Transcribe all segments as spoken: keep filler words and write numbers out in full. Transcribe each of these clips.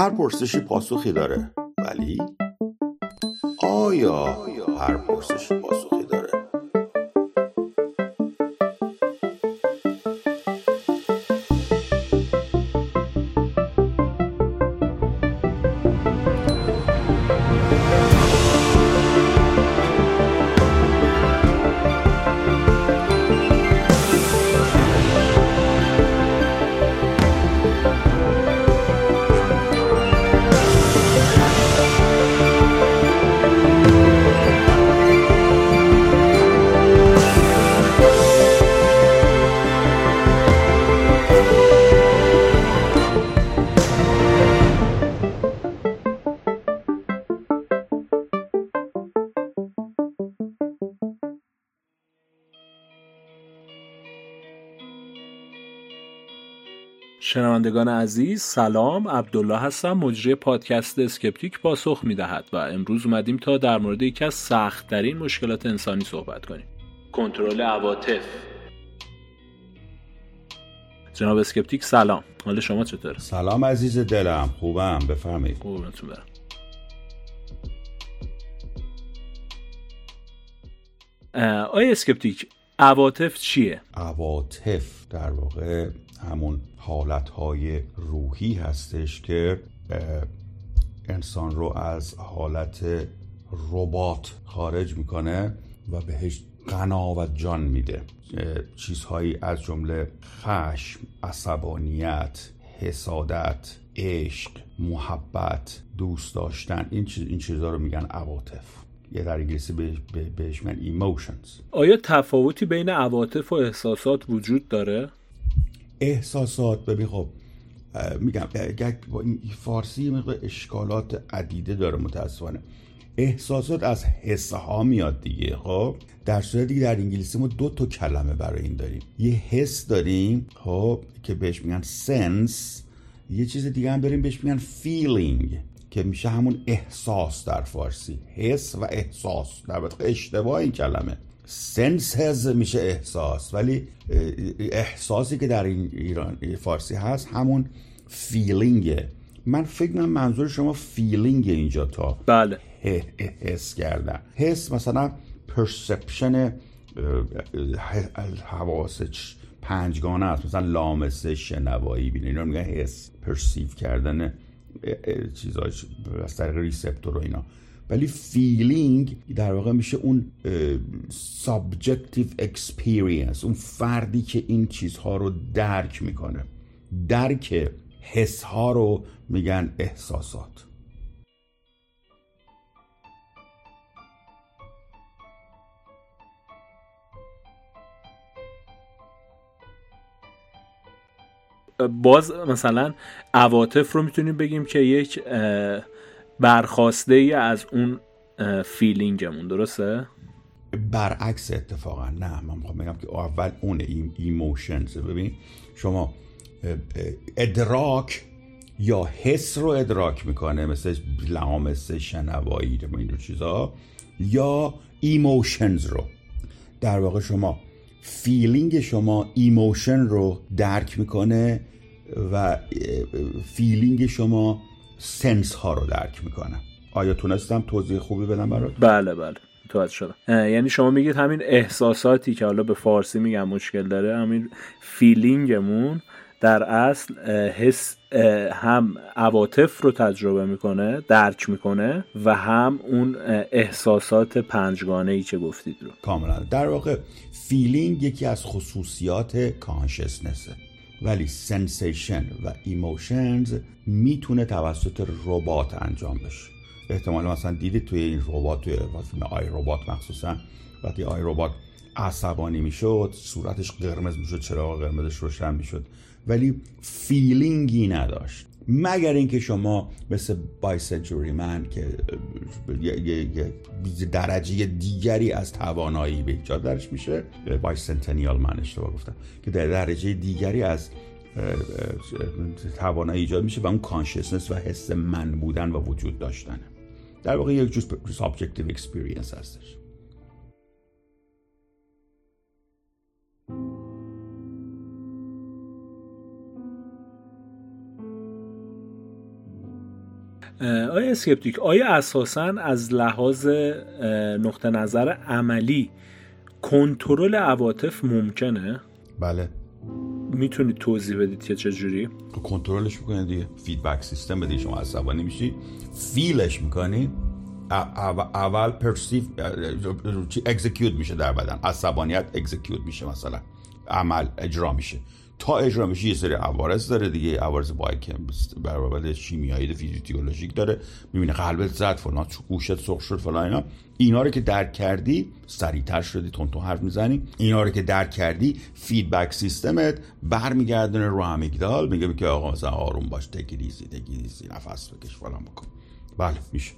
هر پرسشی پاسخی داره، ولی آیا هر پرسشی پاسخی داره؟ شنوندگان عزیز سلام، عبدالله هستم، مجری پادکست اسکپتیک پاسخ میدهد و امروز اومدیم تا در مورد یکی از سخت‌ترین مشکلات انسانی صحبت کنیم: کنترل عواطف. جناب اسکپتیک سلام، حال شما چطوره؟ سلام عزیز دلم، خوبم، بفرمایید. قربونتون برم. آیا اسکپتیک عواطف چیه؟ عواطف در واقع همون حالتهای روحی هستش که انسان رو از حالت ربات خارج میکنه و بهش غنا و جان میده. چیزهایی از جمله خشم، عصبانیت، حسادت، عشق، محبت، دوست داشتن، این چیز این چیزها رو میگن عواطف. یه در انگلیسی بهش میگن ایموشنز. آیا تفاوتی بین عواطف و احساسات وجود داره؟ احساسات ببین خب میگم با این فارسی مقدار اشکالات عدیده داره متاسفانه. احساسات از حس ها میاد دیگه، خب در صورتی در انگلیسی ما دو تا کلمه برای این داریم. یه حس داریم خب که بهش میگن سنس، یه چیز دیگه هم داریم بهش میگن فیلینگ که میشه همون احساس. در فارسی حس و احساس در واقع اشتباه این کلمه. سنسز میشه احساس، ولی احساسی که در این ایران فارسی هست همون فیلینگه. من فکر می‌کنم منظور شما فیلینگ اینجا تا بله حس کردن. حس مثلا پرسپشن حواس پنجگانه است، مثلا لامسه، شنوایی، بینایی، اینا میگن حس. پرسیو کردن چیزای از طریق ریسپتور و اینا. ولی فیلینگ در واقع میشه اون سابجکتیو اکسپیریانس، اون فردی که این چیزها رو درک میکنه. درک حس ها رو میگن احساسات. باز مثلا عواطف رو میتونیم بگیم که یک برخواسته ای از اون فیلینگمون، درسته؟ برعکس اتفاقا. نه من میخوام بگم که اول اون ایموشنز. ببین شما ادراک یا حس رو ادراک میکنه، مثل لامسه، شنوایی، این دو چیزا، یا ایموشنز رو. در واقع شما فیلینگ شما ایموشن رو درک میکنه و فیلینگ شما سنس ها رو درک میکنم. آیا تونستم توضیح خوبی بدم برات؟ بله بله متوجه شدم. یعنی شما میگید همین احساساتی که حالا به فارسی میگم مشکل داره، همین فیلینگمون در اصل حس، هم عواطف رو تجربه میکنه، درک میکنه، و هم اون احساسات پنجگانه‌ای که گفتید رو. کاملا. در واقع فیلینگ یکی از خصوصیات کانشسنسه، ولی سنسیشن و ایموشنز میتونه توسط ربات انجام بشه. احتمالا مثلا دیدید توی این ربات، توی فیلم آی ربات مخصوصا، وقتی آی ربات عصبانی میشد صورتش قرمز میشد، چراغ قرمزش روشن میشد، ولی فیلینگی نداشت. مگر اینکه شما مثل بای سنچوری من که درجه دیگری از توانایی به ایجاد درش میشه، بای سنتنیال من اشتباه گفتم، که در درجه دیگری از توانایی ایجاد میشه و اون کانشسنس و حس من بودن و وجود داشتنه. در واقع یک جور سابجکتیو اکسپیریانس هستش. آیا اسکپتیک آیا اساساً از لحاظ نقطه نظر عملی کنترل عواطف ممکنه؟ بله. میتونید توضیح بدید که چجوری؟ کنترلش میکنه دیگه، فیدبک سیستم بدید، شما عصبانی میشی فیلش میکنی، اول پرسیو اکزیکیوت میشه در بدن، عصبانیت اکزیکیوت میشه، مثلا عمل اجرا میشه، تا اجرا میشه یه سری عوارض داره دیگه، عوارض بایوکم برابر شیمیایی و فیزیولوژیک داره، میبینه قلبت زد فلان، گوشت سوخت شد فلان، اینا اینا رو که درک کردی سریعتر شدی، تون تو حرف میزنی، اینا رو که درک کردی فیدبک سیستمت برمیگردونه رو آمیگدال، میگه که آقا مثلا آروم باش، تکیلیزی تکیلیزی نفس بکش فلان بکن. بله میشه.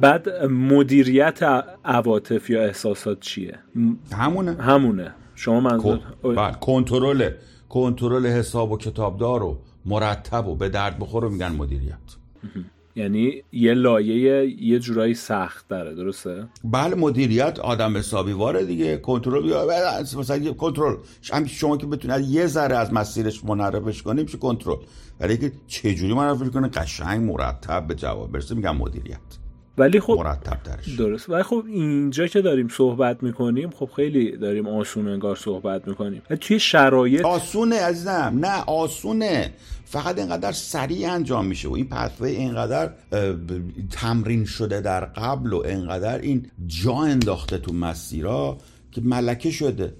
بعد مدیریت عواطف یا احساسات چیه؟ همونه همونه شما منظور بعد کنترل کنترل حساب و کتابدار و مرتب و به درد بخور رو میگن مدیریت. یعنی یه لایه یه جورایی سخت داره، درسته؟ بله. مدیریت آدم حسابی واره دیگه، کنترل مثلا کنترل شما که بتونید یه ذره از مسیرش منحرفش کنی میشه کنترل، ولی اینکه چه جوری منحرفش کنه قشنگ مرتب به جواب برسه میگن مدیریت. ولی خب مرتب ترش درست. ولی خب اینجا که داریم صحبت میکنیم خب خیلی داریم آسون انگار صحبت میکنیم، توی شرایط آسونه عزیزم، نه آسونه، فقط اینقدر سریع انجام میشه و این پتوه اینقدر تمرین شده در قبل و اینقدر این جا انداخته تو مسیرها که ملکه شده.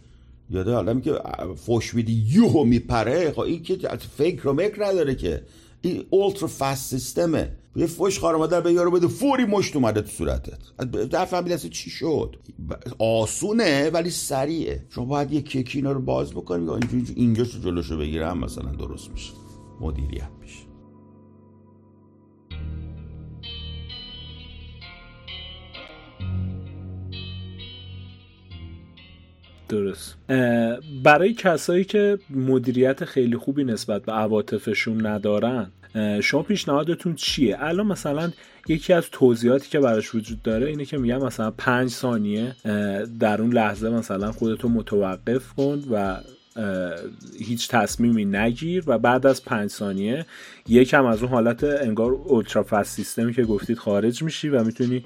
یاده آدمی که فوش میدی یوهو میپره، خب این که فکر و مکر نداره که، این اولترا فست سیستمه، یه فوش خار مادر به یارو بده فوری مشت اومده تو صورتت، دفعه بیدسته چی شد. آسونه ولی سریعه، شما باید یه کیکی اینا رو باز بکنیم اینجا اینجا جلوشو بگیرم مثلا درست میشه، مدیریت میشه. درست. برای کسایی که مدیریت خیلی خوبی نسبت به عواطفشون ندارن شما پیشنهادتون چیه؟ الان مثلا یکی از توضیحاتی که براش وجود داره اینه که میگم مثلا پنج ثانیه در اون لحظه مثلا خودتو متوقف کن و هیچ تصمیمی نگیر و بعد از پنج ثانیه یکم از اون حالت انگار اولترا فست سیستمی که گفتید خارج میشی و میتونی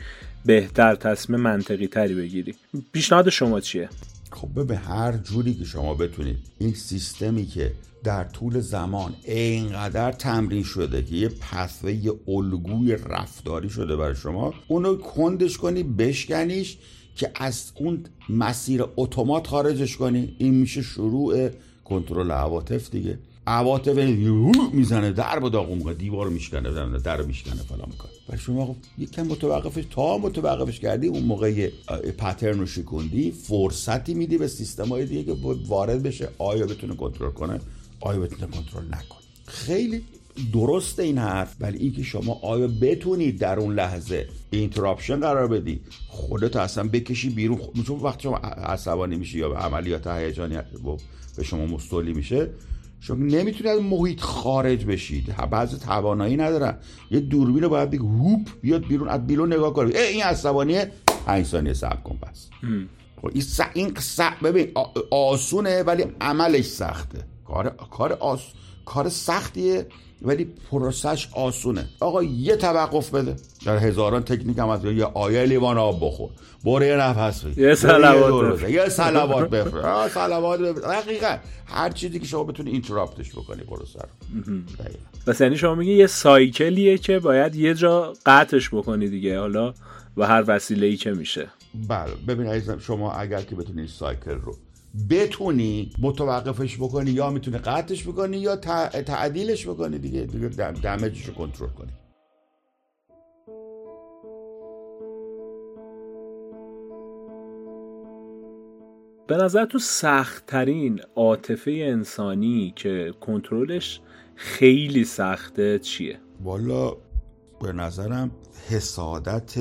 بهتر تصمیم منطقی تری بگیری. پیشنهاد شما چیه؟ خب به هر جوری که شما بتونید این سیستمی که در طول زمان اینقدر تمرین شده که یه پثوه یه الگوی رفتاری شده برای شما، اونو کندش کنی بشکنیش که از اون مسیر اتومات خارجش کنی، این میشه شروع کنترل عواطف دیگه. عواطف میزنه در با داغون دیوار میشکنه، در میشکنه فلان میکنه، ولی شما خب یکم متوقفش تا متوقفش کردی اون موقع پترن رو شکوندی، فرصتی میدی به سیستم‌های دیگه که وارد بشه، آیا بتونه کنترل کنه آیا بتونه کنترل نکنه. خیلی درسته این حرف، ولی اینکه شما آیا بتونید در اون لحظه اینتراپشن قرار بدی، خودت اصلا بکشی بیرون، چون وقتی شما عصبانی میشی یا عملیات هیجانی به شما مستولی میشه شما نمیتونید از محیط خارج بشید، بعضی توانایی ندارن، یه دوربین رو باید بگه هوپ بیاد بیرون، از بیرون نگاه کنید این عصبانیه، پنج ثانیه صبر کن پس. این س... این س... ببین آ... آسونه ولی عملش سخته، کار کار آس... کار سختیه ولی پروسش آسونه. آقا یه توقف بده، در هزاران تکنیک هم از یه آیه لیوان آب بخور، برو یه نفس بکش، یه صلوات بخون، یه صلوات بخون، آ صلوات بخون، دقیقاً هر چیزی که شما بتونی اینتراپتش بکنی پروسه رو. پس یعنی شما میگی یه سایکلیه که باید یه جا قطعش بکنی دیگه، حالا و هر وسیله‌ای که میشه. بله ببین عزیزم، شما اگر که بتونی سایکل رو بتونی متوقفش بکنی یا میتونی قطعش بکنی یا تعدیلش بکنی دیگه، دیگه دمیجش رو کنترل کنی. به نظر تو سخت ترین عاطفه انسانی که کنترلش خیلی سخته چیه؟ والا به نظرم حسادت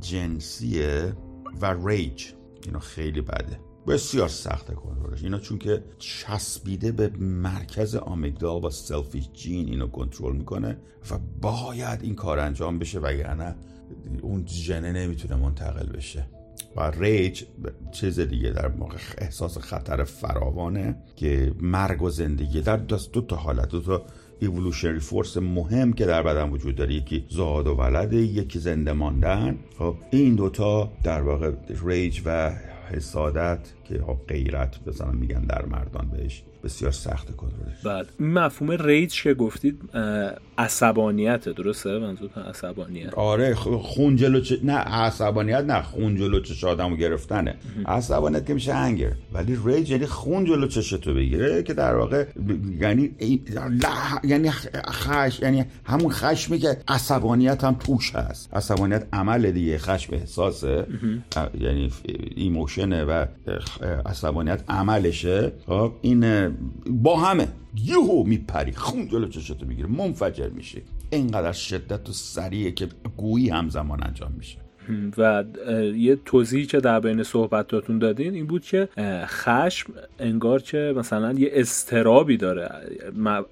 جنسیه و ریج، اینا خیلی بده، بسیار سخته کنترلش اینا، چون که چسبیده به مرکز آمیگدال و سلفیش جین اینو کنترل میکنه و باید این کار انجام بشه وگرنه اون ژنه نمیتونه منتقل بشه. و ریج چیز دیگه، در موقع احساس خطر فراوانه که مرگ و زندگی در دو تا حالت، دو تا ایولوشنری فورس مهم که در بدن وجود داره، یکی زاد و ولد، یکی زنده ماندن. خب این دوتا در واقع ریج و حسادت که غیرت مثلا میگن در مردان بهش بسیار سخت کنترلش. بله مفهوم ریج که گفتید عصبانیت، درسته؟ منظورتون عصبانیت؟ آره خون جلو چ... نه عصبانیت نه خون جلو چش آدمو گرفتنه. عصبانیت که میشه هنگر، ولی ریج یعنی خون جلو چش تو بگیره که در واقع ب... یعنی لا... یعنی خش، یعنی همون خشمی که عصبانیت هم توش هست. عصبانیت عمل دیگه، خشم احساسه یعنی ایموشنه و عصبانیت عملشه. خب این با همه یهو میپری، خون جلو چشتو میگیره، منفجر میشه، اینقدر شدت و سریعه که گویی همزمان انجام میشه. و یه توضیحی که در بین صحبتاتون دادین این بود که خشم انگار که مثلا یه استرابی داره،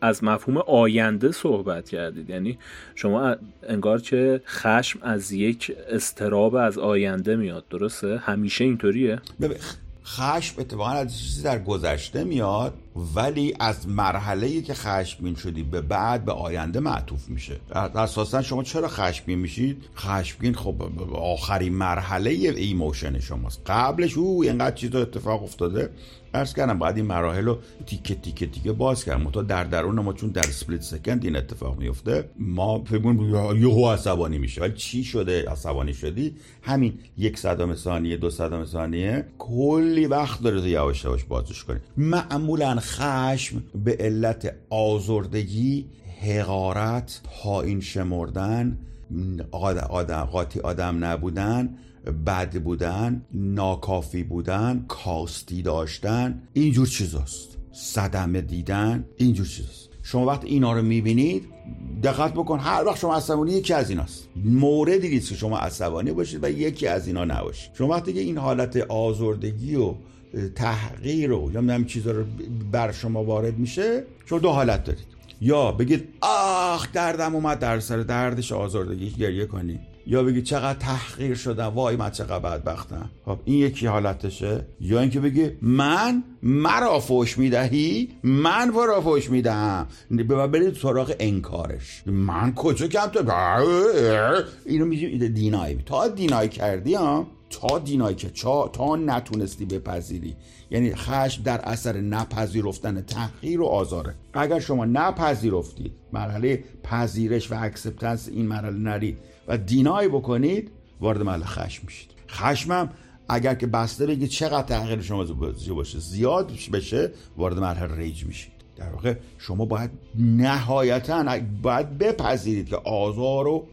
از مفهوم آینده صحبت کردید، یعنی شما انگار که خشم از یک استراب از آینده میاد، درسته؟ همیشه اینطوریه؟ ببخ خشم اتفاقا از چیزی در گذشته میاد، ولی از مرحله‌ای که خشمگین شدی به بعد به آینده معطوف میشه. اساسا شما چرا خشمگین میشید؟ خشمگین خب آخرین مرحله ایموشن شماست. قبلش او اینقدر چیزا اتفاق افتاده، عرض کردم بعد این مراحل رو تیکه تیکه تیکه باز کردم تا در درون ما، چون در اسپلیت سکند این اتفاق میفته ما فکر یهو عصبانی میشه. ولی چی شده عصبانی شدی؟ همین یک صدام ثانیه، دو صدام ثانیه، کلی وقت داره تو یواش یواش بازش کنی. معمولا خشم به علت آزردگی، حقارت، پایین شمردن، آدم آدم قاطی آدم نبودن، بد بودن، ناکافی بودن، کاستی داشتن، اینجور چیزاست، صدمه دیدن، اینجور چیزاست. شما وقت اینا رو میبینید دقت بکن، هر وقت شما عصبانی یکی از ایناست. موردی نیست که شما عصبانی باشید و یکی از اینا نباشید. شما وقتی که این حالت آزردگی و تحقیر و یا نمیدونم چیزا رو بر شما وارد میشه، شما دو حالت دارید، یا بگید آخ دردم اومد، در سر دردش آزردگی گریه کنی، یا بگی چقدر تحقیر شدم، وای من چقدر بدبختم. خب این یکی حالتشه. یا اینکه بگی من مرا فوش میدهی، من ورا فوش میدهم، برید سراغ انکارش، من کجا کم تو اینو میگی دینای تا دینای کردی ها تا دینایی که چا تا نتونستی بپذیری. یعنی خشم در اثر نپذیرفتن تحقیر و آزاره. اگر شما نپذیرفتید، مرحله پذیرش و اکسپتنس این مرحله نرید و دینایی بکنید، وارد مرحله خشم میشید. خشمم اگر که بسته بگه چقدر تحقیر شما باشه زیاد بشه، وارد مرحله ریج میشید. در واقع شما باید نهایتاً باید بپذیرید که آزار و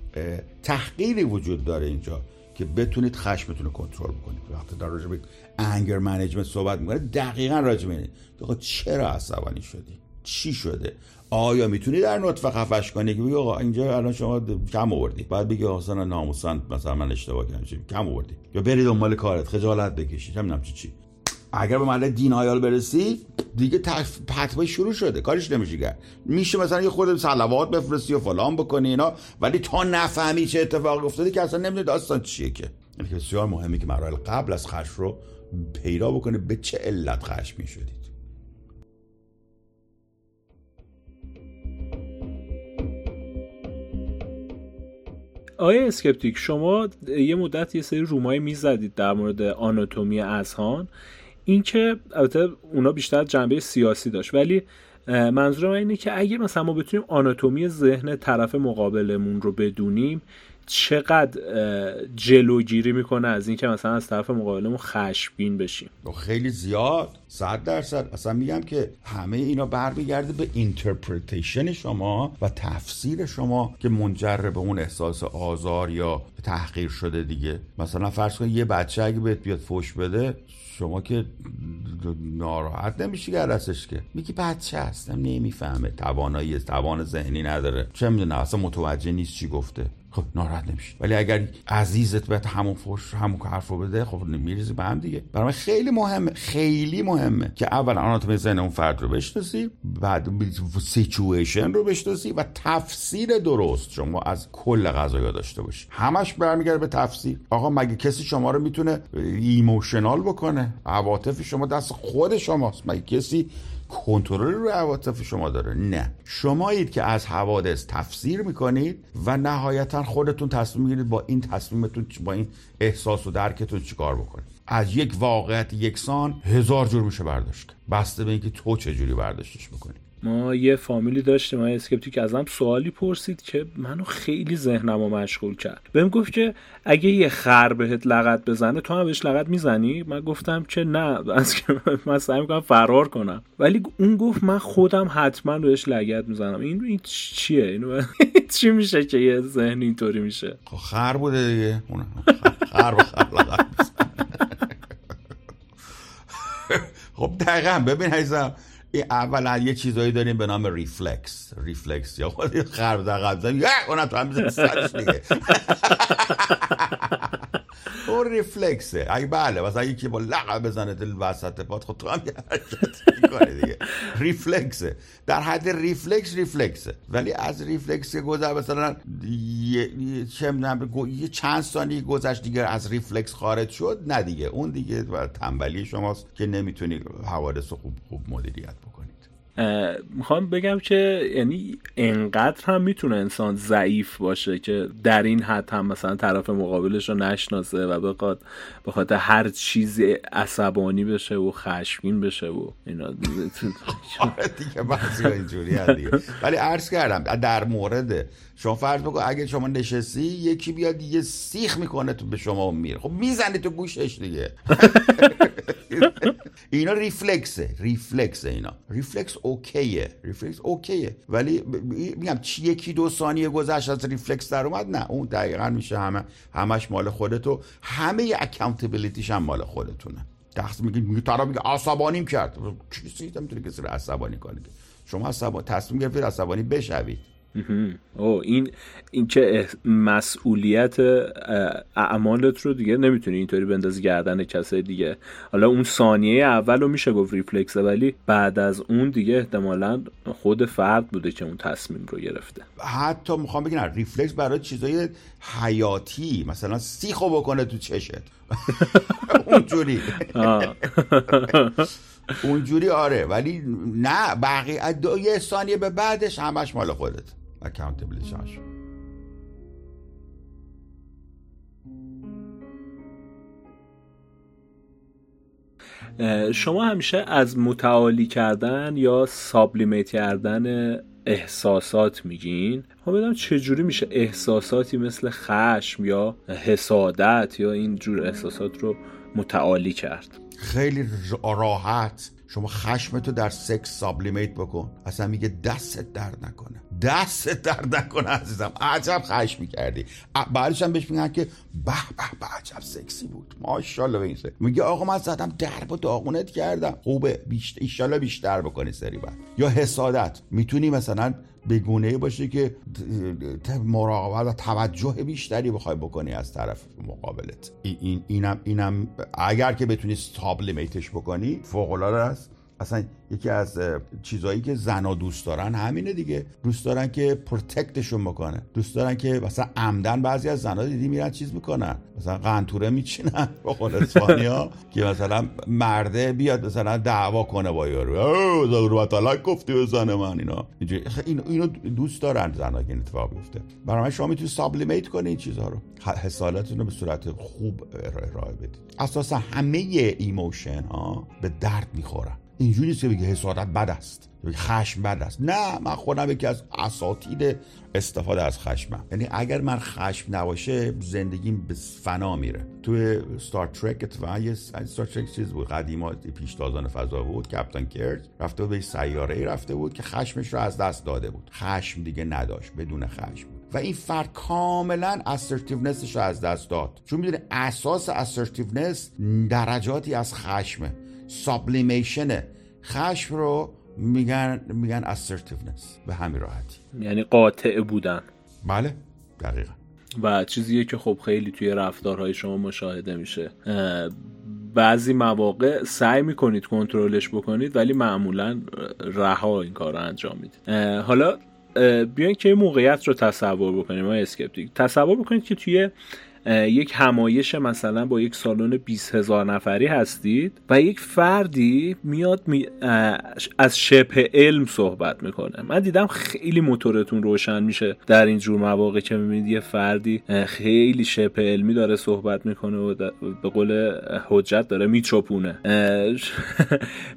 تحقیری وجود داره اینجا که بتونید خشمتون رو کنترل بکنید. وقتی در راجع به انگر منیجمنت صحبت میکنه دقیقاً راجع به اینه. آقا چرا عصبانی شدی؟ چی شده؟ آیا میتونی در نطفه خفش کنی که بگی آقا اینجا الان شما کم آوردی، بعد بگی حسنا ناموسن مثلا من اشتباه کردم کم آوردی، یا بری دنبال کارت خجالت بکشی چه میدونم چی چی. اگر به مرحله دینایال برسی دیگه پتوای شروع شده، کارش نمیشه کرد. میشه مثلا یه خورده صلوات بفرستی و فلان بکنی اینا، ولی تا نفهمی چه اتفاقی افتاده که اصلا نمیدونی داستان چیه. که یعنی بسیار مهمه که مراحل قبل از خشم رو پیدا بکنه، به چه علت خشمگین شدید. آیا اسکپتیک شما یه مدت یه سری رومای میزدید در مورد آناتومی اذهان، این که البته اونا بیشتر جنبه سیاسی داشت، ولی منظورم اینه که اگه مثلا ما بتونیم آناتومی ذهن طرف مقابلمون رو بدونیم، چقدر جلوگیری میکنه از این که مثلا از طرف مقابلمون خشمگین بشیم؟ خیلی زیاد، صد درصد. اصلا میگم که همه اینا برمیگرده به اینترپریتیشن شما و تفسیر شما که منجر به اون احساس آزار یا تحقیر شده دیگه. مثلا فرض کن یه بچه اگه بهت بیاد فوش بده، شما که ناراحت نمیشی که ازش، که میگی بچه است، نمیفهمه، توانایی توان ذهنی نداره، چه میدونه، اصلا متوجه نیست چی گفته، خب ناراحت نمیشی. ولی اگر عزیزت بهت همون فوش همون حرفو بده، خب میریزی به هم دیگه. برای من خیلی مهمه، خیلی مهمه که اول آناتومی ذهن اون فرد رو بشناسی، بعد سیچویشن رو بشناسی و تفسیر درست شما از کل قضایا داشته باشی. همش برمیگرده به تفسیر. آقا مگه کسی شما رو میتونه ایموشنال بکنه؟ عواطف شما دست خود شماست، مگه کسی کنترل رو عواطف شما داره، نه شمایید که از حوادث تفسیر میکنید و نهایتا خودتون تصمیم میگیرید با این تصمیمتون، با این احساس و درکتون چیکار بکنید. از یک واقعیت یکسان هزار جور میشه برداشت، بسته به اینکه تو چه جوری برداشتش میکنی. ما یه فامیلی داشتیم، من اسکپتیک، ازم سوالی پرسید که منو خیلی ذهنمو مشغول کرد. بهم گفت که اگه یه خر بهت لغت بزنه تو هم بهش لغت میزنی؟ من گفتم که نه، از که من سعی میکنم فرار کنم. ولی اون گفت من خودم حتما بهش لغت میزنم. این این چیه؟ اینو چی میشه که یه ذهن اینطوری میشه؟ خب خر بوده دیگه، اون خر به خر لغت میزنه. خب دقیقاً ببین عزیزم، اولا یه چیزایی داریم به نام ریفلکس. ریفلکس یا خود خر در قبضه یه اونم تو هم میزنی سرش دیگه. اون ریفلکسه. اگه بله واسه اگه که با لغت بزنه دل وسط پات خود تو هم یه حرکت میکنه دیگه. ریفلکسه، در حد ریفلکس ریفلکسه. ولی از ریفلکس گذر مثلا یه چه میدونم یه چند ثانیه گذشت دیگه از ریفلکس خارج شد، نه دیگه اون دیگه و تنبلی شماست که نمیتونی حوادث رو خوب خوب مدیریت بکنید. میخوام بگم که یعنی انقدر هم میتونه انسان ضعیف باشه که در این حد هم مثلا طرف مقابلش رو نشناسه و بخواد بخواد هر چیزی عصبانی بشه و خشمگین بشه و اینا. آره دیگه بعضی اینجوری هست دیگه. ولی عرض کردم در مورد شما فرض بکن اگه شما نشستی یکی بیاد یه سیخ میکنه تو به شما میره، خب میزنی تو گوشش دیگه. اینا ریفلکسه، ریفلکسه اینا. ریفلکس اوکیه، ریفلکس اوکیه. ولی میگم چی یکی دو ثانیه گذشت از ریفلکس در اومد، نه اون دقیقاً میشه همه همش مال خودتو، همه اکاونتبیلیتیش هم مال خودتونه. دخت میگه میگه طرف میگه عصبانیم کرد، چیزی نمیتونه کسی رو عصبانی کنه. شما عصبانی تصمیم گرفتید عصبانی بشوید. او این این که مسئولیت اعمالت رو دیگه نمیتونی اینطوری بندازی گردن کسای دیگه. حالا اون ثانیه اول رو میشه گفت ریفلکس، ولی بعد از اون دیگه احتمالاً خود فرد بوده که اون تصمیم رو گرفته. حتی میخوام بگم ریفلکس برای چیزای حیاتی، مثلا سیخو بکنه تو چشت اونجوری اونجوری آره. ولی نه بقیه دو یه ثانیه به بعدش همش مال خودت، اکانتبیلیتی هاش. شما همیشه از متعالی کردن یا سابلیمیت کردن احساسات میگین. خب بدم چجوری میشه احساساتی مثل خشم یا حسادت یا این جور احساسات رو متعالی کرد؟ خیلی راحت. شما خشمتو در سکس سابلیمیت بکن، اصلا میگه دستت درد نکنه، دستت درد نکنه عزیزم، عجب خشمی کردی. بعدش هم بهش میگن که به به به عجب سکسی بود، ماشاءالله. به این سر میگه آقا من زدم درب و داغونت کردم، خوبه، بیشتر ان شاءالله بیشتر بکنی سری بعد. یا حسادت میتونی مثلا به گونه‌ای باشه که مراقبت و توجه بیشتری بخوای بکنی از طرف مقابلت. این اینم اینم اگر که بتونی سابلیمیتش بکنی فوق‌العاده است. اصلا یکی از چیزایی که زنا دوست دارن همینه دیگه، دوست دارن که پروتکتشون بکنه، دوست دارن که مثلا عمدن بعضی از زنا دیدی میرن چیز میکنن، مثلا قنطوره میچینن با خالصفانیا که مثلا مرده بیاد مثلا دعوا کنه با یارو، اوه ضرورت طلاق گفتی به زن من. اینا اینو دوست دارن زنا که اتفاق بیفته. برنامه شما میتونی سابلیمیت کنی این چیزها رو، حسالتون رو به صورت خوب ارائه بدید. اساسا همه ایموشن ها به درد میخورن. اینجوری نیست که بگه حسادت بد است، خشم بد است. نه، من خودم یکی از اساتید استفاده از خشمم. یعنی اگر من خشم نباشه زندگیم به فنا میره. توی استار ترک اتفاقا یه استار ترک چیز بود قدیما، پیشتازان فضا بود، کاپتان کرک رفته بود به سیاره ای رفته بود که خشمش رو از دست داده بود، خشم دیگه نداشت، بدون خشم بود. و این فرق کاملا assertivenessش رو از دست داد، چون میدونی اساس assertiveness درجاتی از خشمه، سابلیمیشنه. خشم رو میگن میگن assertiveness به همین راحتی، یعنی قاطع بودن. بله دقیقا. و چیزیه که خب خیلی توی رفتارهای شما مشاهده میشه. بعضی مواقع سعی میکنید کنترلش بکنید ولی معمولا رها این کار رو انجام میدید. حالا بیاین که این موقعیت رو تصور بکنیم. ما اسکپتیک تصور بکنید که توی یک همایش مثلا با یک سالن بیست هزار نفری هستید و یک فردی میاد می از شبه علم صحبت میکنه. من دیدم خیلی موتورتون روشن میشه در این جور مواقع که میبینید یه فردی خیلی شبه علمی داره صحبت میکنه و به قول حجت داره میچپونه.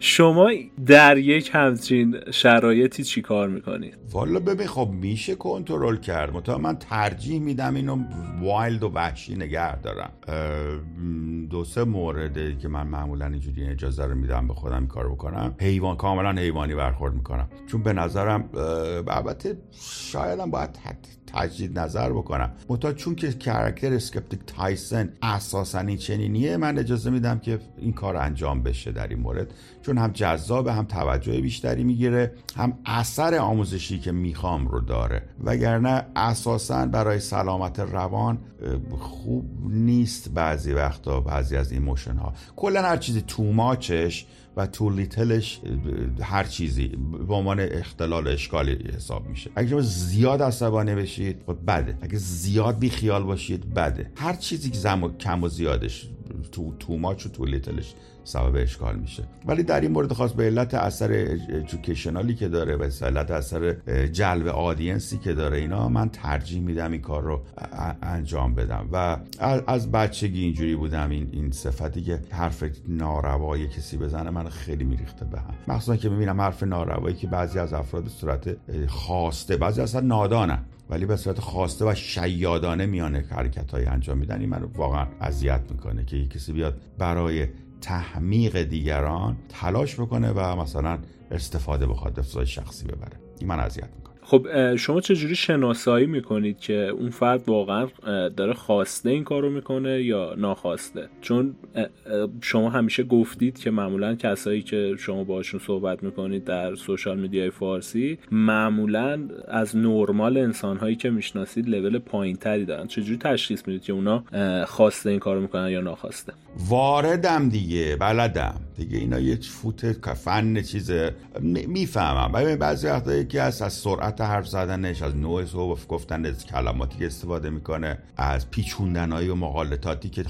شما در یک همچین شرایطی چی کار میکنید؟ والا ببین خب میشه کنترل کرد. مطمئن من ترجیح میدم اینو وایلد و وحشی نگه دارم. دو سه مورده که من معمولا اینجوری اجازه رو میدم به خودم کار بکنم. حیوان کاملا حیوانی برخورد میکنم، چون به نظرم البته شایدم باید تجدید نظر بکنم، متأ چون که کاراکتر اسکپتیک تایسن اساساً این چنینیه، من اجازه میدم که این کار انجام بشه در این مورد، چون هم جذاب، هم توجه بیشتری میگیره، هم اثر آموزشی که میخوام رو داره، وگرنه اساساً برای سلامت روان خوب نیست بعضی وقتا بعضی از ایموشن ها. کلا هر چیزی تو ماچش و تو لیتلش، هر چیزی به عنوان اختلال و اشکالی حساب میشه. اگه شما زیاد عصبانی بشید بده، اگه زیاد بی خیال باشید بده، هر چیزی که زم و کم و زیادش تو تو ماچ و تو لیتلش سبب اشکال میشه. ولی در این مورد خاص به علت اثر ایجوکیشنالی که داره و به علت اثر جلب آدینسی که داره، اینا من ترجیح میدم این کار رو انجام بدم. و از بچگی اینجوری بودم، این این صفتی که حرف ناروایی کسی بزنه من خیلی میریخته به هم، مخصوصا که میبینم حرف ناروایی که بعضی از افراد به صورت خواسته، بعضی اصلا نادانن ولی به صورت خواسته و شیادانه میانه حرکت‌های انجام میدن، این منو واقعا اذیت میکنه که کسی بیاد برای تحمیق دیگران تلاش بکنه و مثلا استفاده بخواد افزای شخصی ببره. این من اذیت میکنه. خب شما چجوری شناسایی میکنید که اون فرد واقعا داره خواسته این کارو میکنه یا ناخواسته؟ چون شما همیشه گفتید که معمولا کسایی که شما باهاشون صحبت میکنید در سوشال میدیای فارسی معمولا از نورمال انسانهایی که میشناسید لول پایینتری دارن. چجوری تشخیص میدید که اونا خواسته این کارو میکنن یا ناخواسته؟ واردم دیگه، بلدم دیگه، اینا یه فوت فن چیزه، میفهمم. بعضی وقتا یکی از سرعت حرف زدنش، از نوع صحبت گفتن، از کلماتی که استفاده میکنه، از پیچوندنایی و مغالطاتی که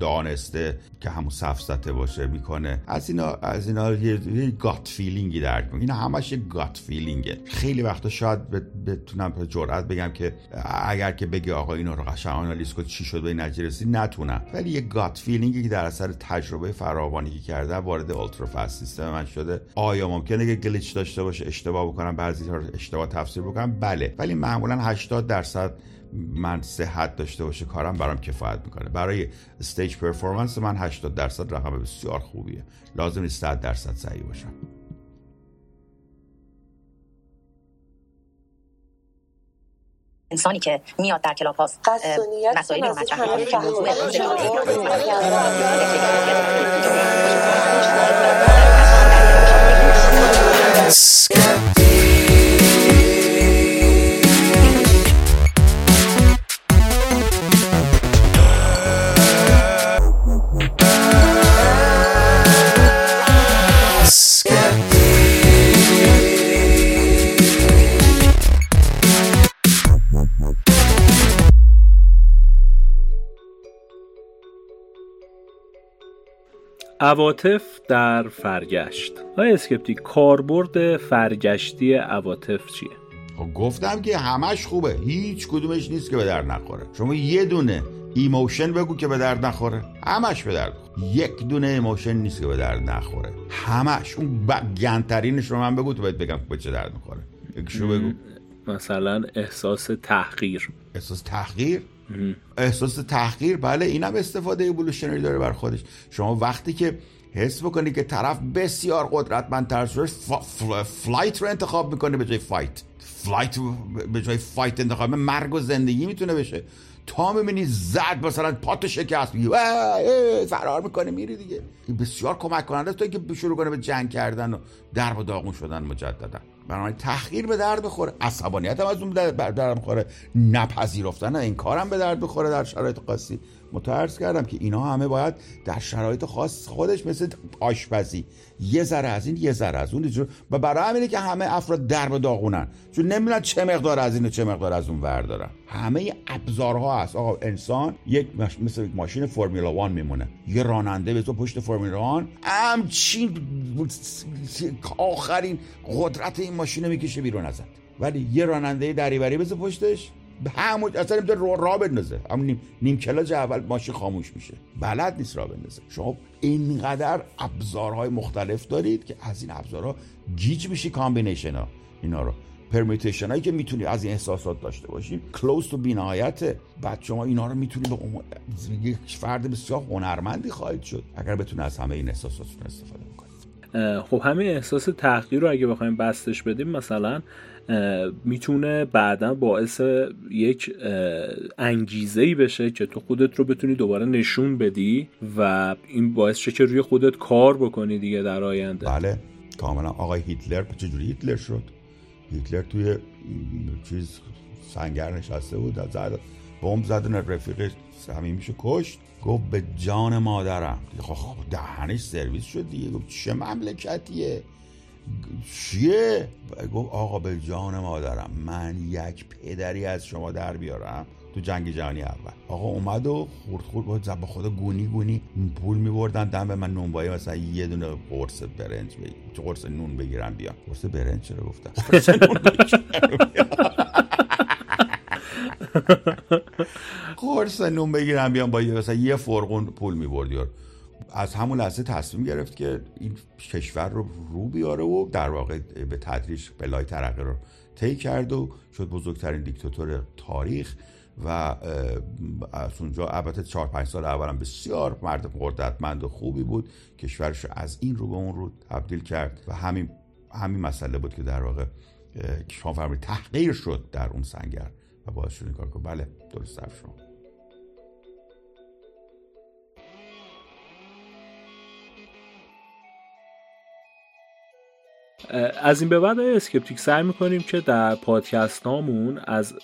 دانسته که همون سفسطه باشه میکنه، از اینا از اینا یه گاد فیلینگی درک میکنه. اینا همش یه گاد فیلینگه. خیلی وقتا شاید بتونم به جرئت بگم که اگر که بگی آقا اینو رو قشنگ آنالیز کن چی شد به نتیجه نتونم، ولی یه گاد فیلینگی که در اثر تجربه فراوانی که کرده وارد الترافرس سیستم من شده. آیا ممکنه که گلیچ داشته باشه، اشتباه بکنم، بعضی ها اشتباه تفسیر بکنم؟ بله، ولی معمولا هشتاد درصد من صحت داشته باشه کارم برام کفایت میکنه. برای استیج پرفورمنس من هشتاد درصد رقم بسیار خوبیه، لازم نیست صد درصد صحیح باشم. انسانی که میاد در کلاب هاست مسائلی رو مطرح میکنه که موضوع اسکپتیک. عواطف در فرگشت. آیا اسکپتیک کاربرد فرگشتی عواطف چیه؟ گفتم که همش خوبه، هیچ کدومش نیست که به درد نخوره. شما یه دونه ایموشن بگو که به درد نخوره، همش به درد نخوره. یک دونه ایموشن نیست که به درد نخوره، همش. اون گندترینش رو من بگو تو بهت بگم به چه درد میخوره. یکشو بگو. مثلا احساس تحقیر. احساس تحقیر؟ احساس تحقیر، بله، اینم استفاده ایولوشنری داره بر خودش. شما وقتی که حس بکنی که طرف بسیار قدرتمندتر شده، فلایت رو انتخاب میکنه به جای فایت. فلایت به جای فایت انتخاب میکنه، مرگ و زندگی میتونه بشه. تا میبینی زد مثلا پاتو شکست، میگی فرار میکنه میری دیگه. این بسیار کمک کننده است تا اینکه شروع کنه به جنگ کردن و درب و داغون شدن مجددا. برای تحقیر به درد بخوره، عصبانیت هم از اون به درد بخوره، نپذیرفتن این کارم به درد بخوره در شرایط قاسی، متعرض کردم که اینا همه باید در شرایط خاص خودش مثل آشپزی یه ذره از این یه ذره از اون و برای همینه که همه افراد درب داغونن، چون نمیدونن چه مقدار از این و چه مقدار از اون بردارن. همه ابزارها هست. آقا انسان یک مثل یک ماشین فرمولا وان میمونه، یه راننده به تو پشت فرمولا وان همچین آخرین قدرت این ماشین میکشه بیرون ازت، ولی یه راننده دریوری بزن پشتش همون اصلا نمیتونه رو را بندازه، همون نیم, نیم کلاج اول ماشین خاموش میشه، بلد نیست را بندازه. شما اینقدر ابزارهای مختلف دارید که از این ابزارها گیج میشی. کامبینیشن ها اینا رو، پرمیوتیشن هایی که میتونید از این احساسات داشته باشید کلوز تو بی‌نهایته. بعد شما اینا رو میتونید به عمو... یک فرد بسیار هنرمندی خواهید شد اگر بتونه از همه این احساساتتون استفاده کنه. خب همین احساس تغییر رو اگه بخوایم بستش بدیم مثلا میتونه بعدا باعث یک انگیزه‌ای بشه که تو خودت رو بتونی دوباره نشون بدی و این باعث شه که روی خودت کار بکنی دیگه در آینده. بله کاملا. آقای هیتلر چجوری هیتلر شد؟ هیتلر توی چیز سنگر نشسته بود، از زد بمب زدن رفیقش صمیمیشو کشت، گفت به جان مادرم. خب دهنش سرویس شد دیگه، گفت چه مملکتیه چیه؟ گفت آقا به جان مادرم من یک پدری از شما در بیارم. تو جنگ جهانی اول آقا اومد و خورد خورد با خدا گونی گونی پول می‌بردن دم به من نونوایی مثلا یه دونه قرص برنج بگیر، قرص نون بگیرم بیان. قرص برنج چرا گفتم؟ قرص نون قرص نون بگیرم بیان با مثلا یه فرقون پول می‌بردی. از همون لحظه تصمیم گرفت که این کشور رو رو بیاره و در واقع به تدریج بلای ترقه رو طی کرد و شد بزرگترین دیکتاتور تاریخ و از اونجا البته چهار پنج سال اولم بسیار مرد قدرتمند و خوبی بود، کشورش از این رو به اون رو تبدیل کرد و همین همین مسئله بود که در واقع شما فرمودید تحقیر شد در اون سنگر و باعث شد این کار کرد. بله درست حرف شما. از این به بعد اسکپتیک سعی میکنیم که در پادکست هامون از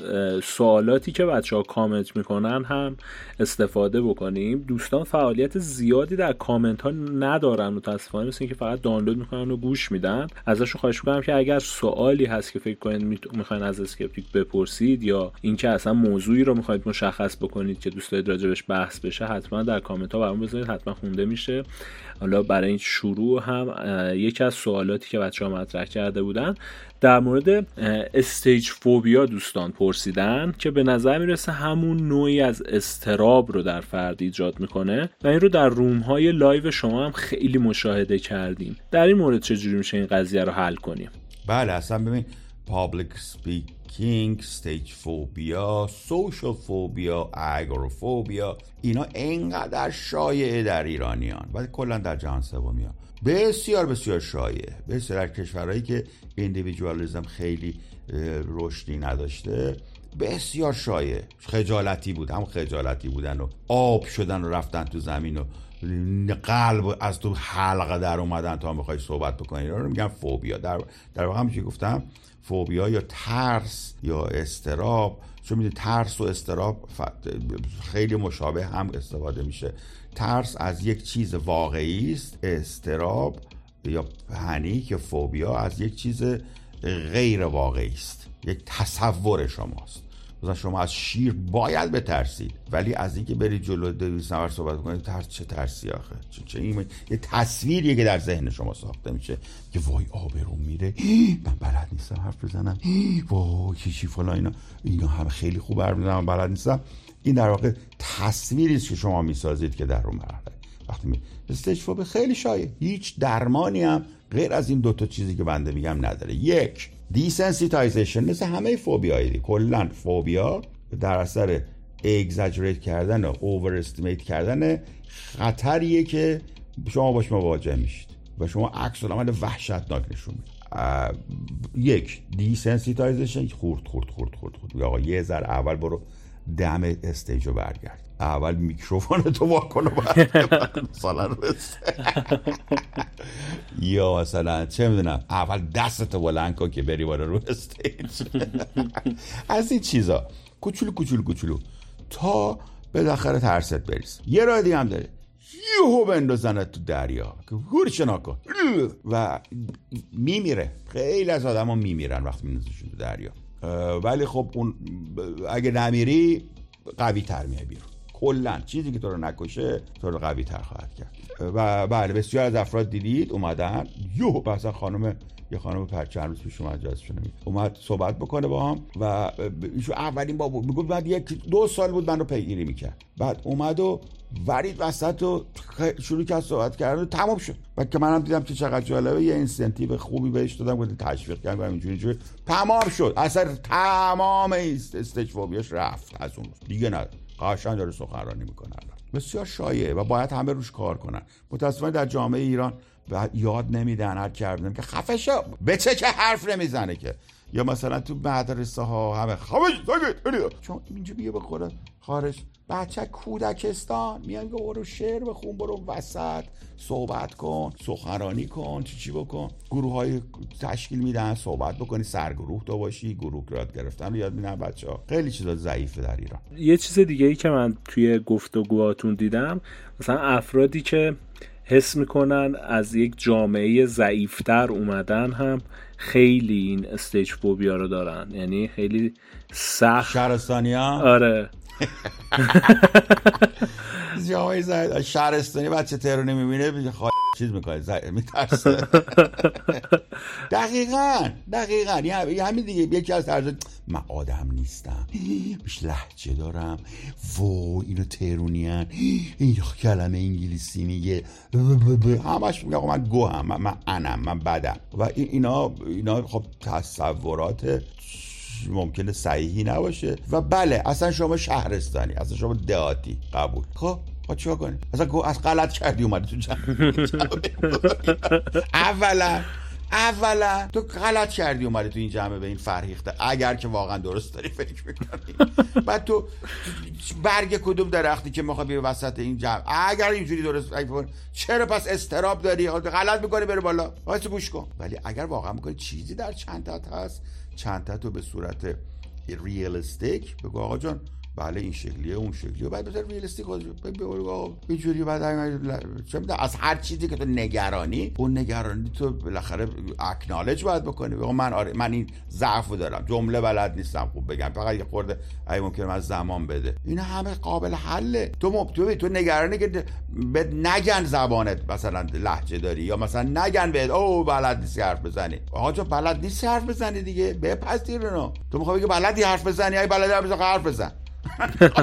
سوالاتی که بچه ها کامنت میکنن هم استفاده بکنیم. دوستان فعالیت زیادی در کامنت ها ندارن متاسفانه، مثل اینکه فقط دانلود میکنن و گوش میدن. ازشون خواهش میکنم که اگر سوالی هست که فکر کنید میخواین از اسکپتیک بپرسید یا اینکه اصلا موضوعی رو میخواید مشخص بکنید که دوست دارید راجبش بحث بشه، حتما در کامنت ها برام بذارید، حتما خونده میشه. حالا برای این شروع هم یکی از سوالاتی که بچه‌ها مطرح کرده بودن در مورد استیج فوبیا دوستان پرسیدن که به نظر میرسه همون نوعی از استراب رو در فرد ایجاد میکنه و این رو در روم‌های لایو شما هم خیلی مشاهده کردیم. در این مورد چجوری میشه این قضیه رو حل کنیم؟ بله اصلا ببین پابلیک اسپیکینگ، استیج فوبیا، سوشال فوبیا، آگورافوبیا، اینا اینقدر شایعه در ایرانیان و کلا در جهان سومیا بسیار بسیار شایعه. بسیار از کشورهایی که اندیویدوالیسم خیلی رشدی نداشته بسیار شایعه. خجالتی بود، هم خجالتی بودن و آب شدن و رفتن تو زمین و قلب از تو حلقه در اومدن تا میخوای صحبت بکنی. اینا رو میگن فوبیا. در در واقع همون چی گفتم فوبیا یا ترس یا استراب. چون میدونی ترس و استراب خیلی مشابه هم استفاده میشه. ترس از یک چیز واقعی است، استراب یا پنیک یا فوبیا از یک چیز غیر واقعی است، یک تصور شماست. مثلا شما از شیر باید بترسید ولی از اینکه بری جلو دویست نفر صحبت کنید ترس چه ترسی آخه؟ چه چه این یه تصویریه که در ذهن شما ساخته میشه که وای آبروم میره، من بلد نیستم حرف بزنم، وای چی فلان، اینا اینا هم خیلی خوب حرف میزنم من بلد نیستم. این در واقع تصویری است که شما میسازید که در اون مرحله وقتی می استیج فوبیا خیلی شایعه. هیچ درمانی هم غیر از این دو تا چیزی که بنده میگم نداره. یک دیسنسیتایزیشن، مثل همه فوبیایی کلا فوبیا در اثر اگزاجریت کردن و اوور استیمیت کردن خطریه که شما باش مواجه میشید و شما عکس العمل وحشتناک نشون میدید. یک دیسنسیتایزیشن، خورد خورد خورد خورد خورد آقا یه ذره اول برو دم استیجو برگرد، اول میکروفون تو واکن و بعد سالن رسه یا مثلا چه میدونم اول دستتو بلند کن که بری بالا رو استیج. از این چیزا کوچولو کوچولو کوچولو تا بالاخره ترست بریز. یه راه دیگه هم داره، یهو بندازنت تو دریا که هورش نکن و میمیره. خیلی از آدما میمیرن وقتی میندازشون تو دریا، ولی خب اون اگه نمیری قوی تر میای بیرون. کلا چیزی که تو رو نکشه تو رو قوی تر خواهد کرد. و بله بسیار از افراد دیدید اومدن یهو مثلا خانم یه خانم پرچند روز پیش اومد جازشون اومد صحبت بکنه با هم و ایشون اولین بار بود میگفت بعد یک دو سال بود من رو پیگیری میکرد، بعد اومد و ورید وسط و شروع کرد صحبت کردن و تمام شد. و که منم دیدم که چقدر جالبه، یه اینسنتیو خوبی بهش دادم، گفتم تشویق کردم اینجوری اینجوری تمام شد، اثر تمام استجوابیش رفت. از اون دیگه نه قشنگ داره سخنرانی میکنه. بسیار شایعه و باید همه روش کار کنن. متاسفانه در جامعه ایران و یاد نمیدن، هر چرب نمیگه خفه شو به چه که حرف نمیزنه که، یا مثلا تو مدرسه ها همه خاموش ساکت. چون اینجا میگه به خود خارج بچه کودکستان میان که برو شعر بخون، برو وسط صحبت کن، سخنرانی کن، چی چی بکن. گروه های تشکیل میدن صحبت بکنی، سرگروه تو باشی، گروه یاد گرفتن رو یاد میدن بچه ها. خیلی چیزا ضعیفه در ایران. یه چیز دیگه ای که من توی گفتگوهاتون دیدم، مثلا افرادی که حس میکنن از یک جامعه ضعیفتر اومدن هم خیلی این استیج فوبیا رو دارن، یعنی خیلی سخت شهرستانی‌ها. آره جامعه ضعیف شهرستانی بچه تهرانی میبینه خواهی چیز میکنه، ضعیف میترسه. دقیقاً دقیقاً همین دیگه. یکی از طرز من آدم نیستم، مش لهجه دارم، وای اینو تهرونیان این کلمه انگلیسی میگه همش میگه من گوهم، من من انم، من بدم. و اینا اینا خب تصورات ممکنه صحیحی نباشه. و بله اصلا شما شهرستانی، اصلا شما دهاتی قبول. خب با چه کنی؟ اصلا از غلط کردی اومدی تو جمعه. اولا اولا تو غلط کردی اومدی تو این جمعه به این فرهیخته، اگر که واقعا درست داری فکر میکنی. بعد تو برگ کدوم درختی که میخوای بیای وسط این جمعه؟ اگر اینجوری درست چرا پس استراب داری؟ غلط میکنی بره بالا، واسه گوش کن. ولی اگر واقعا میکنی چیزی در چندت هست، چندت رو به صورت ریالستیک بگو آقا جان بله این شکلیه اون شکلیه، بعد بذار ریالستیک آقا اینجوری. بعد از هر چیزی که تو نگرانی، اون نگرانی تو بالاخره اکنالج باید بکنی. بگو من آره من این ضعفو دارم، جمله بلد نیستم خوب بگم، فقط یه خورده اگه ممکنه من زمان بده. این همه قابل حله. تو مبتوی تو نگرانی که بهت نگن زبانت مثلا لهجه داری، یا مثلا نگن بهت او بلد نیستی حرف بزنی. آقا جو بلد نیستی حرف بزنی دیگه، بپذیرن. تو میخوای بگی بلدی حرف بزنی، ای بلدی حرف بزن.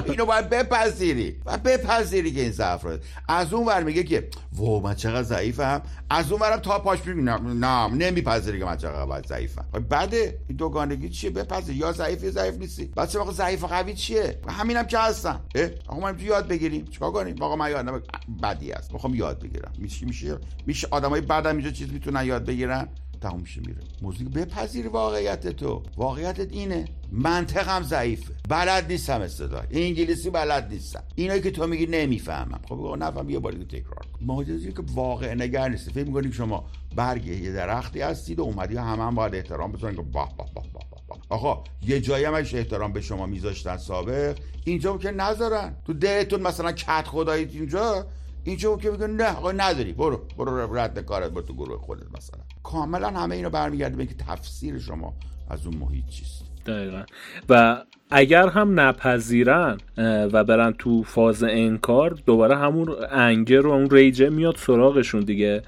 اینو باید بپذیری و بپذیری که این ضعف رو. از اون ور میگه که وای من چقدر ضعیفم، از اون ورم تا پاش میبینم نه نمیپذیری که من چقدر ضعیفم. بده این دوگانگی چیه؟ بپذیر یا ضعیف یا ضعیف نیستی. بچه واقعا ضعیف و قوی چیه؟ همینم که هستم. آقا ما تو یاد بگیریم چیکار کنیم؟ واقعا من یادم بدی است میخوام یاد بگیرم. میشه میشه میشه آدمای بعدم اینجا چیز میتونن یاد بگیرن. تمام میشه میره موضوع. بپذیر واقعیت تو، واقعیتت اینه منطقم ضعیفه، بلد نیستم استدلال، انگلیسی بلد نیستم، اینایی که تو میگی نمیفهمم. خب آقا نفهم یه بار دیگه تکرار کن. ماجرا که واقع نگر نیست. فکر می‌کنید شما برگ یه درختی هستید و اومدی همه هم باید احترام بذارن که باه باه باه باه. آقا یه جایی همش احترام به شما میذاشتن سابق، اینجا که نذارن تو دهتون مثلا کت خداییت اینجا اینجا که میگن نه آقا نداری برو برو رد کارت برو تو گروه خودت مثلا. کاملا همه اینو برمیگرده به اینکه تفسیر شما از اون محیط چیست. دقیقاً. و اگر هم نپذیرن و برن تو فاز انکار، دوباره همون انگر و اون ریجه میاد سراغشون دیگه.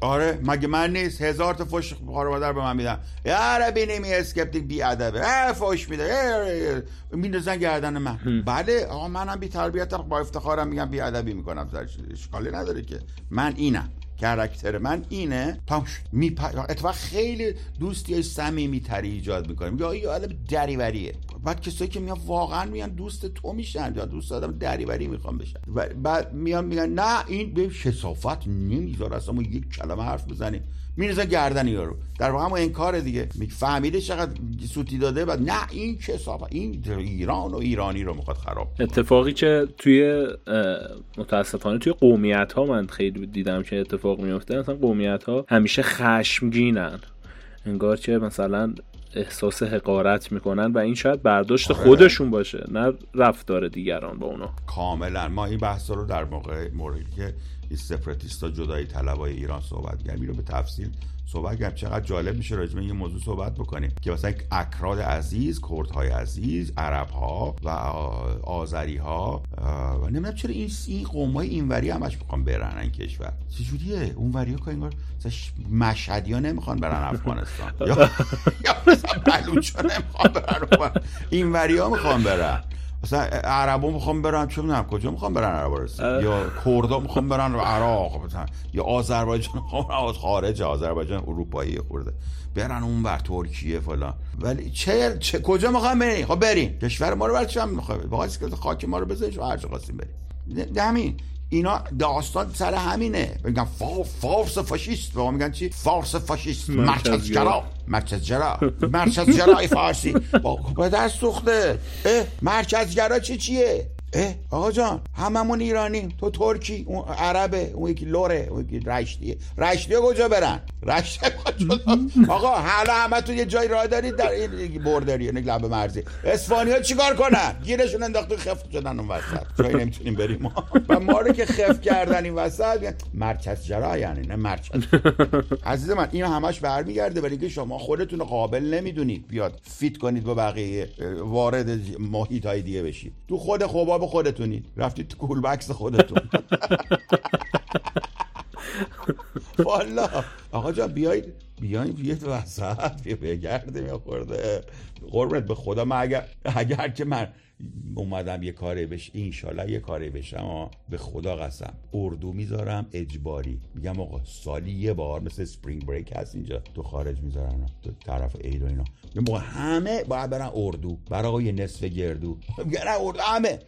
آره مگه من نیست هزار تا فوش خارو مادر به من میدن، یاره بینمی اسکپتیک بی ادبه فوش میده میندازن گردن من. هم. بله آقا منم بی تربیتم با افتخارم میگم بی ادبی میکنم، اشکالی نداره که من اینم، کاراکتر من اینه. پامش می اتفاق خیلی دوستی صمیمیتری ایجاد میکنه. میگه آ یاله دریوریه. بعد کسایی که میان واقعا میان دوست تو میشن یا دوست آدم دریوری میخوام بشن، بعد میان میگن نه این به شفافت نمیذاره اصلا ما یک کلمه حرف بزنیم، میرزه گردن یارو. در واقع ما انکار دیگه. میفهمیده چقدر سوتی داده. بعد نه این چه حسابه، این ایران و ایرانی رو میخواد خراب. اتفاقی که توی متاسفانه توی قومیت ها من خیلی دیدم که اتفاق میفته، مثلا قومیت ها همیشه خشمگینن، انگار که مثلا احساس حقارت میکنن و این شاید برداشت آره. خودشون باشه، نه رفتار دیگران با اونا. کاملا ما این بحث رو در موقع موردی که سپرتیستا جدایی طلبای ایران صحبت کردیم رو به تفصیل صحبت کردیم. چقدر جالب میشه راجع به این موضوع صحبت بکنیم که مثلا اکراد عزیز، کردهای عزیز، عرب‌ها و آذری‌ها و نمیدونم چرا این این قوم‌های اینوری همش میخوان برن این کشور. چه جوریه؟ اونوریا که انگار مثلا مشهدیا نمیخوان برن افغانستان، یا یا مثلا بلوچ‌ها نمیخوان برن، اینوریا میخوان برن. مثلا عربا میخوام برن چه میدونم کجا میخوام برن عربستان، یا کردا میخوام برن رو عراق، مثلا یا آذربایجان میخوام خارج آذربایجان اروپایی خورده برن اونور ترکیه فلان. ولی چه چه کجا میخوام برین؟ خب برین کشور ما رو برای چم میخوام واسه که خاک ما رو بزنید هر جا خواستین برین. همین اینا داستان سر همینه. میگن فارس فاشیست، ما میگن چی؟ فارس فاشیست، مرکزگرا، مرکزگرا، مرکزگرای فارسی با دست سوخته. اه مرکزگرا چی چیه؟ اه آقا جان هممون ایرانیم، تو ترکی، اون عربه، اون یکی لوره، اون یکی رشتیه. رشتیه کجا برن؟ رشتیه کجا؟ آقا حالا همه تو یه جای راه دارید در این بردریه لب مرزی. اسپانیا چیکار کنن؟ گیرشون انداخت خفت شدن اون وسط، جایی نمیتونیم بریم ما. و ما رو که خفت کردن این وسط مرکز جرا، یعنی نه مرکز. عزیز من این همش برمیگرده برای اینکه شما خودتون رو قابل نمیدونید بیاد فیت کنید با بقیه، وارد محیطای دیگه بشید. تو خود خوبا خودتونید، رفتید تو کول بکس خودتون. والا آقا جان بیایید بیایید یه وسط بیا بگردیم یا خورده قربونت به خدا. من اگر اگر که من اومدم یه کاری بش انشالله یه کاری بشم، اما به خدا قسم اردو میذارم اجباری. میگم آقا سالی یه بار مثل اسپرینگ بریک هست اینجا تو خارج میذارن تو طرف عید و اینا، میگم همه باید برن اردو برای نصف گردو. میگم اردو همه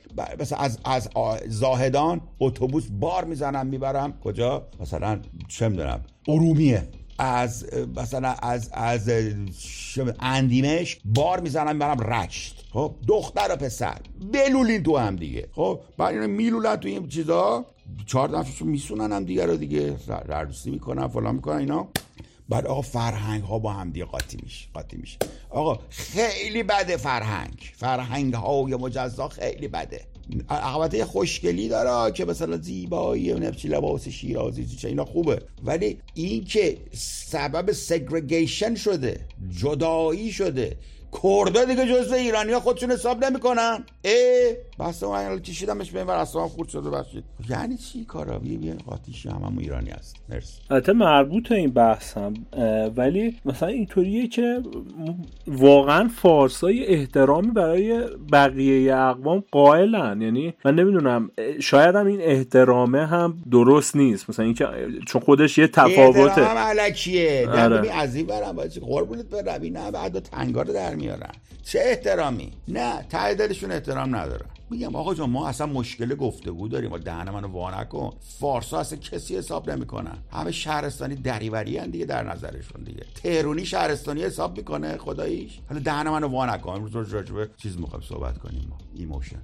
مثلا از از زاهدان اتوبوس بار میزنم میبرم کجا، مثلا چه میدونم ارومیه، از مثلا از از اندیمش بار میزنم برم رشت. خب دختر و پسر بلولین تو هم دیگه. خب بعد اینا میلولن تو این چیزا، چهار دفعهشون میسونن هم دیگه رو دیگه، رردوسی میکنن فلان میکنن اینا. بعد آقا فرهنگ ها با هم دیگه قاطی میشه قاطی میشه آقا خیلی بده. فرهنگ فرهنگ ها و مجزا خیلی بده. عقبته خوشگلی داره که مثلا زیبایی و نبچی لباس شیرازی چه اینا خوبه، ولی این که سبب سگرگیشن شده، جدایی شده، کردا دیگه جزء ایرانی‌ها خودشون حساب نمی‌کنن. ای بس اون الان کشیدمش به این ور اصلا خورد شده بسید. یعنی چی کارا بیا بیا قاطیش هممون ایرانی هست. مرسی. البته مربوطه این بحث هم، ولی مثلا اینطوریه که واقعا فارسای احترامی برای بقیه اقوام قائلن. یعنی من نمیدونم شاید هم این احترامه هم درست نیست، مثلا اینکه چون خودش یه تفاوته هم الکیه دبی از این برام باشه قربونت برم اینا بعدو تنگار در میارن. چه احترامی؟ نه ته دلشون احترام ندارن. میگم آقا جان ما اصلا مشکل گفتگو داریم و دهن منو وا نکن. فارسا اصلا کسی حساب نمیکنن، همه شهرستانی دریوری ان دیگه در نظرشون دیگه. تهرونی شهرستانی حساب میکنه خداییش. حالا دهن منو وا نکن، امروز راجع به چیز میخوام صحبت کنیم ما، ایموشنز.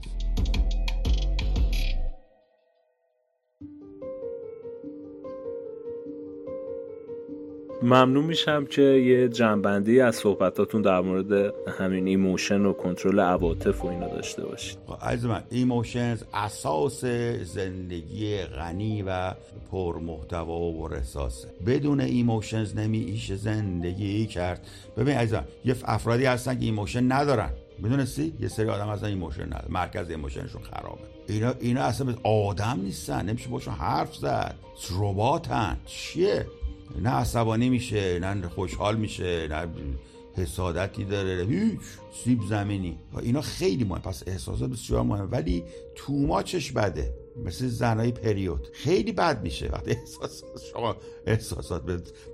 ممنون میشم که یه جنبنده‌ای از صحبتاتون در مورد همین ایموشن و کنترل عواطف و اینا داشته باشید. عزیز من ایموشنز اساس زندگی غنی و پرمحتوا و احساسه. بدون ایموشنز نمیشه زندگی کرد. ببین عزیز من یه افرادی هستن که ایموشن ندارن، میدونستی؟ یه سری آدم اصلا ایموشن ندارن، مرکز ایموشنشون خرابه. اینا اینا اصلا آدم نیستن، نمیشه باشون حرف زد، رباتن. چیه؟ نه عصبانی میشه، نه خوشحال میشه، نه حسادتی داره، هیچ سیب زمینی. اینا خیلی مهم. پس احساسات بسیار مهمه، ولی تو ماچش بده. مثل زنای پریود خیلی بد میشه وقتی احساس شما احساسات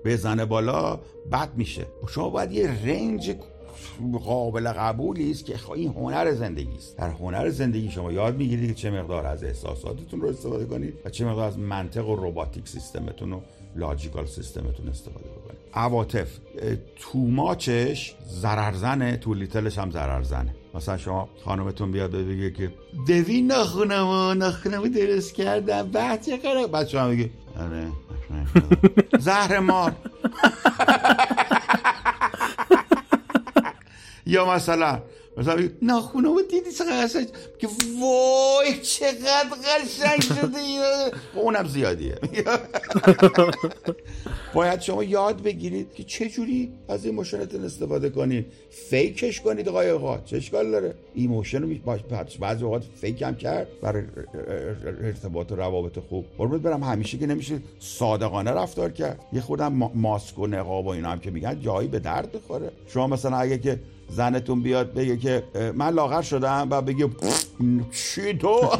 بزنه بالا، بد میشه. شما باید یه رنج قابل قبولی است که این هنر زندگی است. در هنر زندگی شما یاد میگیرید که چه مقدار از احساساتتون رو استفاده کنید و چه مقدار از منطق و رباتیک سیستمتون و لاجیکال سیستمتون استفاده بکنید. عواطف تو ماچش ضررزنه، تو لیتلش هم ضررزنه. مثلا شما خانمتون بیاد بگه که دوی نخونمو نخونمو درست کردم بعد چه خرا، بعد شما بگی آره زهر مار یا مثلا مثلا ناخونامو دیدی چقدر قشنگ که وای چقدر قشنگ شده، اونم زیادیه. باید شما یاد بگیرید که چه جوری از ایموشنتون استفاده کنید، فیکش کنید آقای آقا چه اشکال داره. ایموشن رو بعضی اوقات فیک هم کرد برای ارتباط و روابط خوب. قربونت برم همیشه که نمیشه صادقانه رفتار کرد، یه خودم ماسک و نقاب و اینا هم که میگن جایی به درد بخوره. شما مثلا اگه که زنتون بیاد بگه که من لاغر شدم و بگه چی تو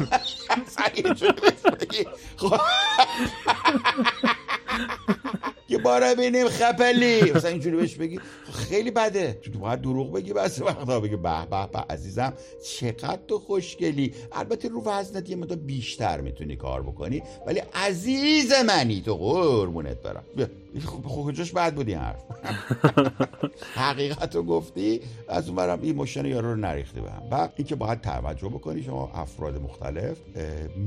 یه باره بینیم خپلی مثلا اینجوری بهش بگی خیلی بده، چون باید دروغ بگی بس وقتا بگی به به به عزیزم چقدر تو خوشگلی. البته رو وزنت یه مقدار بیشتر میتونی کار بکنی ولی عزیز منی تو، قربونت برم. خب کجاش بد بودی حرف حقیقت رو گفتی، از اون برم ایموشن یارو رو نریختی به هم. و این که باید توجه بکنی شما افراد مختلف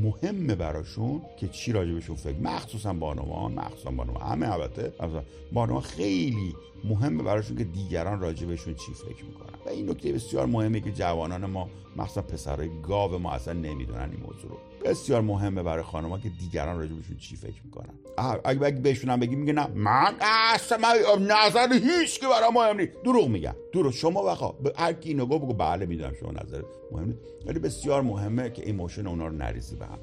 مهمه براشون که چی راجبشون فکر، مخصوصا بانوان مخصوصا بانوان همه البته بانوان خیلی مهمه براشون که دیگران راجبشون چی فکر میکنن. و این نکته بسیار مهمه که جوانان ما مخصوصا پسرای گاو ما اصلا نمیدونن این موضوع رو. بسیار مهمه برای خانم‌ها که دیگران راجبشون چی فکر میکنن. اگه بهشون هم بگی میگه نه من اصلا نظر هیچ که برای ما مهم نیست، دروغ میگن. دروغ شما بخوا هر کی اینو گفت بگو بله میدونم شما نظر مهم نیست، ولی بسیار مهمه که ایموشن اونا رو نریزی به هم.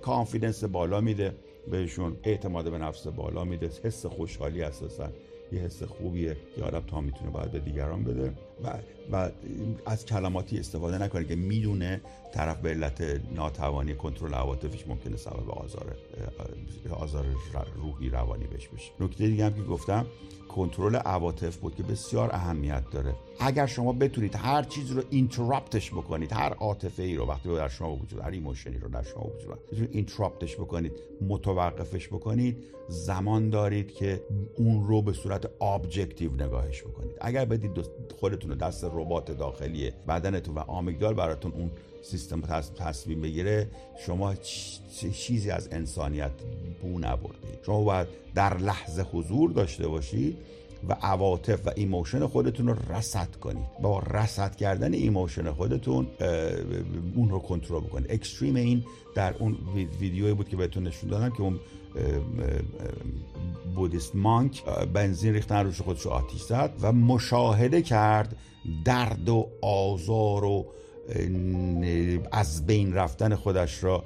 کانفیدنس بالا میده بهشون، اعتماد به نفس بالا میده، حس خوشحالی اساسا یه حس خوبیه که آدم تا میتونه باید به دیگران بده. و و از کلماتی استفاده نکنه که میدونه طرف به علت ناتوانی کنترل عواطفش ممکنه سبب آزار آزار روحی روانی بهش بشه. نکته دیگه هم که گفتم کنترل عواطف بود که بسیار اهمیت داره. اگر شما بتونید هر چیز رو اینترپتش بکنید، هر عاطفه‌ای رو وقتی در شما وجود هر ایموشنی رو در شما وجود بتونید اینترپتش بکنید، متوقفش بکنید، زمان دارید که اون رو به صورت ابجکتیو نگاهش بکنید. اگر بدید خودتون دست ربات داخلی بدنتون و آمیگدال براتون اون سیستم تصمیم بگیره، شما چیزی از انسانیت بو نبردید. شما باید در لحظه حضور داشته باشید و عواطف و ایموشن خودتون رو رصد کنید. با رصد کردن ایموشن خودتون اون رو کنترل بکنید. اکستریم این در اون ویدیویی بود که بهتون نشون دادم که اون بودیست منک بنزین ریختن روش خودشو آتیش زد و مشاهده کرد درد و آزار و از بین رفتن خودش را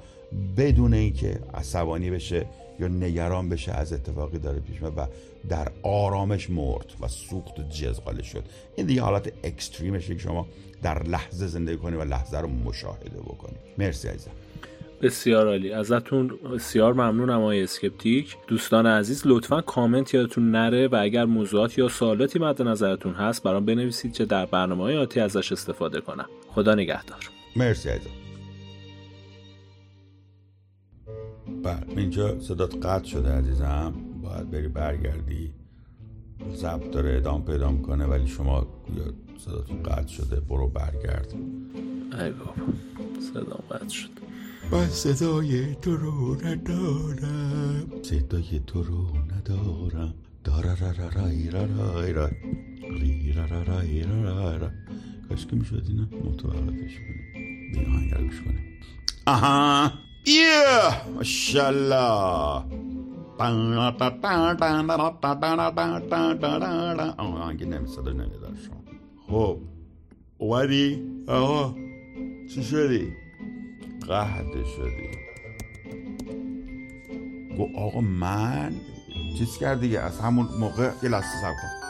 بدون اینکه عصبانی بشه یا نگران بشه از اتفاقی داره پیش میاد و در آرامش مرد و سوخت و جزغاله شد. این دیگه حالت اکستریمشه که شما در لحظه زندگی کنی و لحظه رو مشاهده بکنی. مرسی عزیزم، بسیار عالی ازتون، بسیار ممنونم آقای اسکپتیک. دوستان عزیز لطفاً کامنت یادتون نره و اگر موضوعات یا سوالاتی مد نظرتون هست برام بنویسید که در برنامه‌های آتی ازش استفاده کنم. خدا نگهدار. مرسی عزیزم. بله اینجا صدات قطع شده عزیزم، باید بری برگردی. ضبط داره ادامه پیدا می‌کنه ولی شما صداتون قطع شده، برو برگرد. ای بابا صدام قطع شد. من صدای تو رو ندارم، صدای تو رو ندارم، دارا را را را را را را را را را را را. کاش که میشد اینه متوقفش کنیم، به آهنگر گوش کنیم. آها یه ماشالله بان با بان بان با بان بان بان بان. آهنگی نمی‌صدر نمی‌دار شما. خب اومدی؟ آقا چی شدی؟ قهده شدی گو آقا من چیز کرد دیگه. از همون موقع یه لحظه صبر کن.